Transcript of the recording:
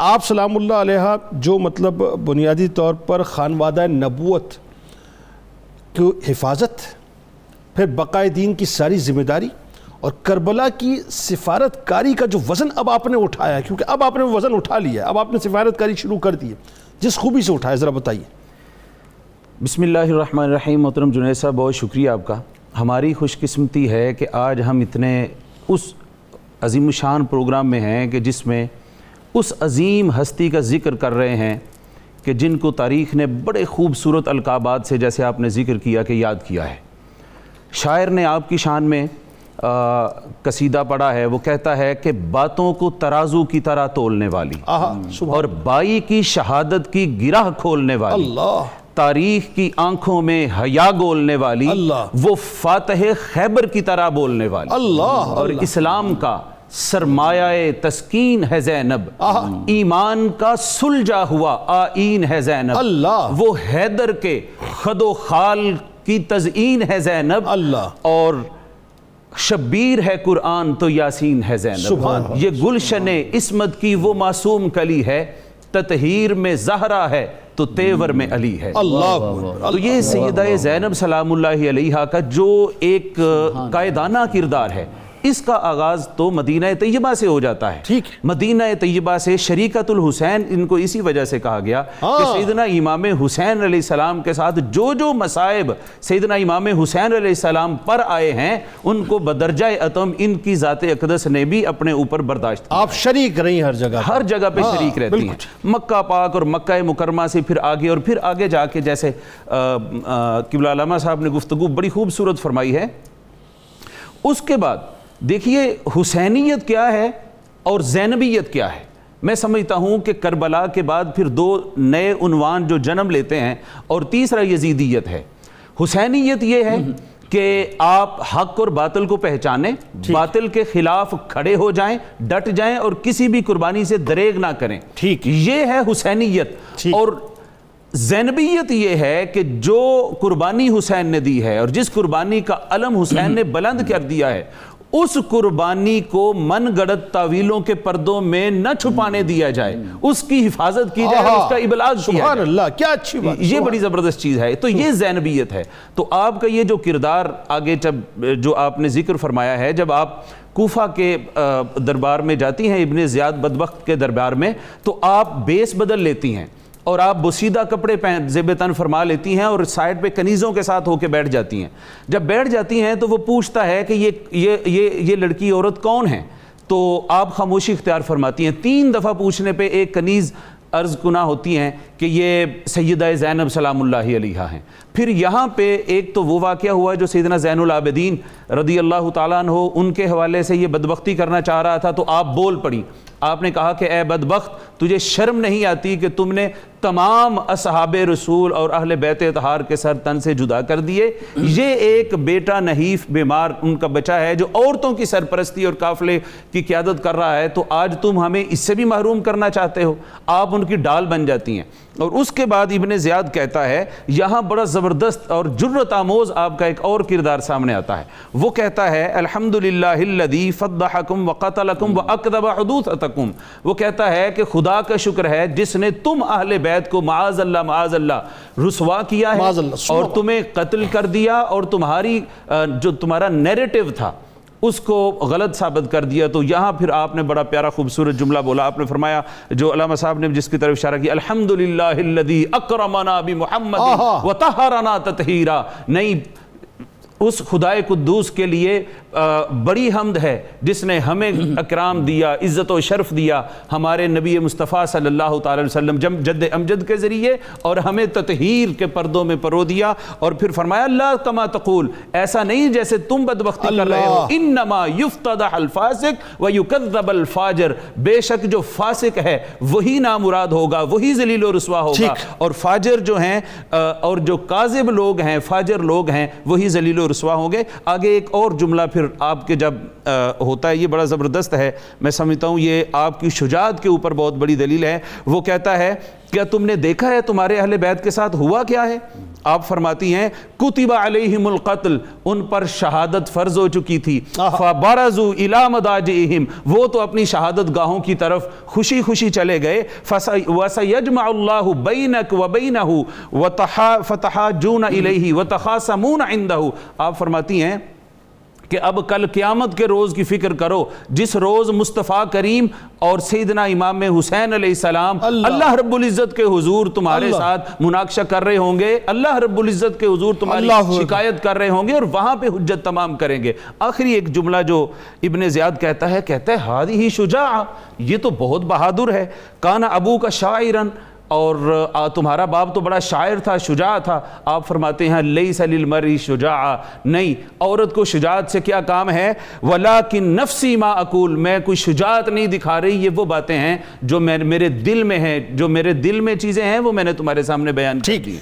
آپ سلام اللہ علیہ جو مطلب بنیادی طور پر خانوادہ نبوت کی حفاظت، پھر بقائے دین کی ساری ذمہ داری اور کربلا کی سفارت کاری کا جو وزن اب آپ نے اٹھایا ہے، کیونکہ اب آپ نے وزن اٹھا لیا ہے، اب آپ نے سفارت کاری شروع کر دی ہے، جس خوبی سے اٹھایا، ذرا بتائیے۔ بسم اللہ الرحمن الرحیم۔ محترم جنید صاحب، بہت شکریہ آپ کا۔ ہماری خوش قسمتی ہے کہ آج ہم اتنے اس عظیم شان پروگرام میں ہیں کہ جس میں اس عظیم ہستی کا ذکر کر رہے ہیں کہ جن کو تاریخ نے بڑے خوبصورت القابات سے، جیسے آپ نے ذکر کیا کہ یاد کیا ہے۔ شاعر نے آپ کی شان میں قصیدہ پڑھا ہے، وہ کہتا ہے کہ باتوں کو ترازو کی طرح تولنے والی اور بائی کی شہادت کی گرہ کھولنے والی، اللہ تاریخ کی آنکھوں میں حیا گولنے والی، وہ فاتح خیبر کی طرح بولنے والی، اللہ اور اسلام کا سرمایہ تسکین ہے زینب، ایمان کا سلجا ہوا آئین ہے زینب، اللہ وہ حیدر کے خد و خال کی تزئین ہے زینب، اللہ اور شبیر ہے قرآن تو یاسین ہے زینب، یہ گلشن عصمت کی وہ معصوم کلی ہے، تطہیر میں زہرا ہے تو تیور میں علی ہے، اللہ تو یہ سیدہ زینب سلام اللہ علیہا کا جو ایک قائدانہ کردار ہے، اس کا آغاز تو مدینہ طیبہ سے ہو جاتا ہے۔ مدینہ طیبہ سے شریکت الحسین ان کو اسی وجہ سے کہا گیا کہ سیدنا امام حسین علیہ السلام کے ساتھ جو مصائب سیدنا امام حسین علیہ السلام پر آئے ہیں، ان کو بدرجہ اتم ان کی ذات اقدس نے بھی اپنے اوپر برداشت کیا۔ آپ شریک رہی، ہر جگہ پہ شریک رہتی ہیں، مکہ پاک اور مکہ مکرمہ سے پھر آگے اور پھر آگے جا کے، جیسے قبلہ علامہ صاحب نے گفتگو بڑی خوبصورت فرمائی ہے۔ اس کے بعد دیکھیے حسینیت کیا ہے اور زینبیت کیا ہے۔ میں سمجھتا ہوں کہ کربلا کے بعد پھر دو نئے عنوان جو جنم لیتے ہیں، اور تیسرا یزیدیت ہے۔ حسینیت یہ ہے کہ آپ حق اور باطل کو پہچانیں، باطل کے خلاف کھڑے ہو جائیں، ڈٹ جائیں اور کسی بھی قربانی سے دریغ نہ کریں، یہ ہے حسینیت۔ اور زینبیت یہ ہے کہ جو قربانی حسین نے دی ہے اور جس قربانی کا علم حسین نے بلند کر دیا ہے، اس قربانی کو من گڑت تاویلوں کے پردوں میں نہ چھپانے دیا جائے، اس کی حفاظت کی جائے، اس کا ابلاغ کیا جائے۔ سبحان اللہ، کیا اچھی بات، یہ بڑی زبردست چیز ہے۔ تو یہ زینبیت ہے۔ تو آپ کا یہ جو کردار آگے جو آپ نے ذکر فرمایا ہے، جب آپ کوفہ کے دربار میں جاتی ہیں، ابن زیاد بدبخت کے دربار میں، تو آپ بیس بدل لیتی ہیں اور آپ بوسیدہ کپڑے زیب تن فرما لیتی ہیں اور سائٹ پہ کنیزوں کے ساتھ ہو کے بیٹھ جاتی ہیں۔ جب بیٹھ جاتی ہیں تو وہ پوچھتا ہے کہ یہ لڑکی عورت کون ہے، تو آپ خاموشی اختیار فرماتی ہیں۔ 3 دفعہ پوچھنے پہ ایک کنیز عرض کناں ہوتی ہیں کہ یہ سیدہ زینب سلام اللہ علیہا ہیں۔ پھر یہاں پہ ایک تو وہ واقعہ ہوا جو سیدنا زین العابدین رضی اللہ تعالیٰ عنہ ان کے حوالے سے یہ بدبختی کرنا چاہ رہا تھا، تو آپ بول پڑی، آپ نے کہا کہ اے بدبخت، تجھے شرم نہیں آتی کہ تم نے تمام اصحاب رسول اور اہل بیت اطہار کے سر تن سے جدا کر دیے، یہ ایک بیٹا نحیف بیمار ان کا بچا ہے جو عورتوں کی سرپرستی اور قافلے کی قیادت کر رہا ہے، تو آج تم ہمیں اس سے بھی محروم کرنا چاہتے ہو۔ آپ ان کی ڈال بن جاتی ہیں۔ اور اس کے بعد ابن زیاد کہتا ہے، یہاں بڑا زبردست اور جرت آموز آپ کا ایک اور کردار سامنے آتا ہے۔ وہ کہتا ہے الحمدللہ الذی فضحکم وقتلکم واکذب حدوثکم، وہ کہتا ہے کہ خدا کا شکر ہے جس نے تم اہل بیت کو معاذ اللہ رسوا کیا ہے اور تمہیں قتل کر دیا اور تمہاری جو تمہارا نیریٹو تھا اس کو غلط ثابت کر دیا۔ تو یہاں پھر آپ نے بڑا پیارا خوبصورت جملہ بولا، آپ نے فرمایا جو علامہ صاحب نے جس کی طرف اشارہ کیا، الحمدللہ الذی اکرمنا بمحمد وطہرنا تطہیرا، نئی اس خدائے قدوس کے لیے بڑی حمد ہے جس نے ہمیں اکرام دیا، عزت و شرف دیا، ہمارے نبی مصطفیٰ صلی اللہ تعالی علیہ وسلم جد امجد کے ذریعے، اور ہمیں تطہیر کے پردوں میں پرو دیا۔ اور پھر فرمایا اللہ کما تقول، ایسا نہیں جیسے تم بدبختی کر رہے ہو، انما یفتدح الفاسق ویکذب الفاجر، بے شک جو فاسق ہے وہی نامراد ہوگا، وہی ذلیل و رسوا ہوگا، اور فاجر جو ہیں اور جو کاذب لوگ ہیں، فاجر لوگ ہیں، وہی ذلیل و رسوا ہوں گے۔ آگے ایک اور جملہ پھر آپ کے جب ہوتا ہے، یہ بڑا زبردست ہے، میں سمجھتا ہوں یہ آپ کی شجاعت کے اوپر بہت بڑی دلیل ہے۔ وہ کہتا ہے کیا تم نے دیکھا ہے تمہارے اہل بیت کے ساتھ ہوا کیا ہے؟ آپ فرماتی ہیں کتب علیہم القتل، ان پر شہادت فرض ہو چکی تھی، فبرزوا الی مضاجعہم، وہ تو اپنی شہادت گاہوں کی طرف خوشی خوشی چلے گئے، وسیجمع اللہ بینک وبینہ فتحاجون الیہ وتخاصمون عندہ. آپ فرماتی ہیں کہ اب کل قیامت کے روز کی فکر کرو، جس روز مصطفیٰ کریم اور سیدنا امام حسین علیہ السلام اللہ رب العزت کے حضور تمہارے ساتھ مناقشہ کر رہے ہوں گے، اللہ رب العزت کے حضور تمہاری شکایت کر رہے ہوں گے اور وہاں پہ حجت تمام کریں گے. آخری ایک جملہ جو ابن زیاد کہتا ہے ہذہ شجاعہ، یہ تو بہت بہادر ہے. کان ابوک شاعرا، اور تمہارا باپ تو بڑا شاعر تھا، شجاع تھا. آپ فرماتے ہیں لیس للمرء شجاعہ، نہیں عورت کو شجاعت سے کیا کام ہے. ولیکن نفسی ما اقول، میں کوئی شجاعت نہیں دکھا رہی، یہ وہ باتیں ہیں جو میرے دل میں ہیں، جو میرے دل میں چیزیں ہیں وہ میں نے تمہارے سامنے بیان کی.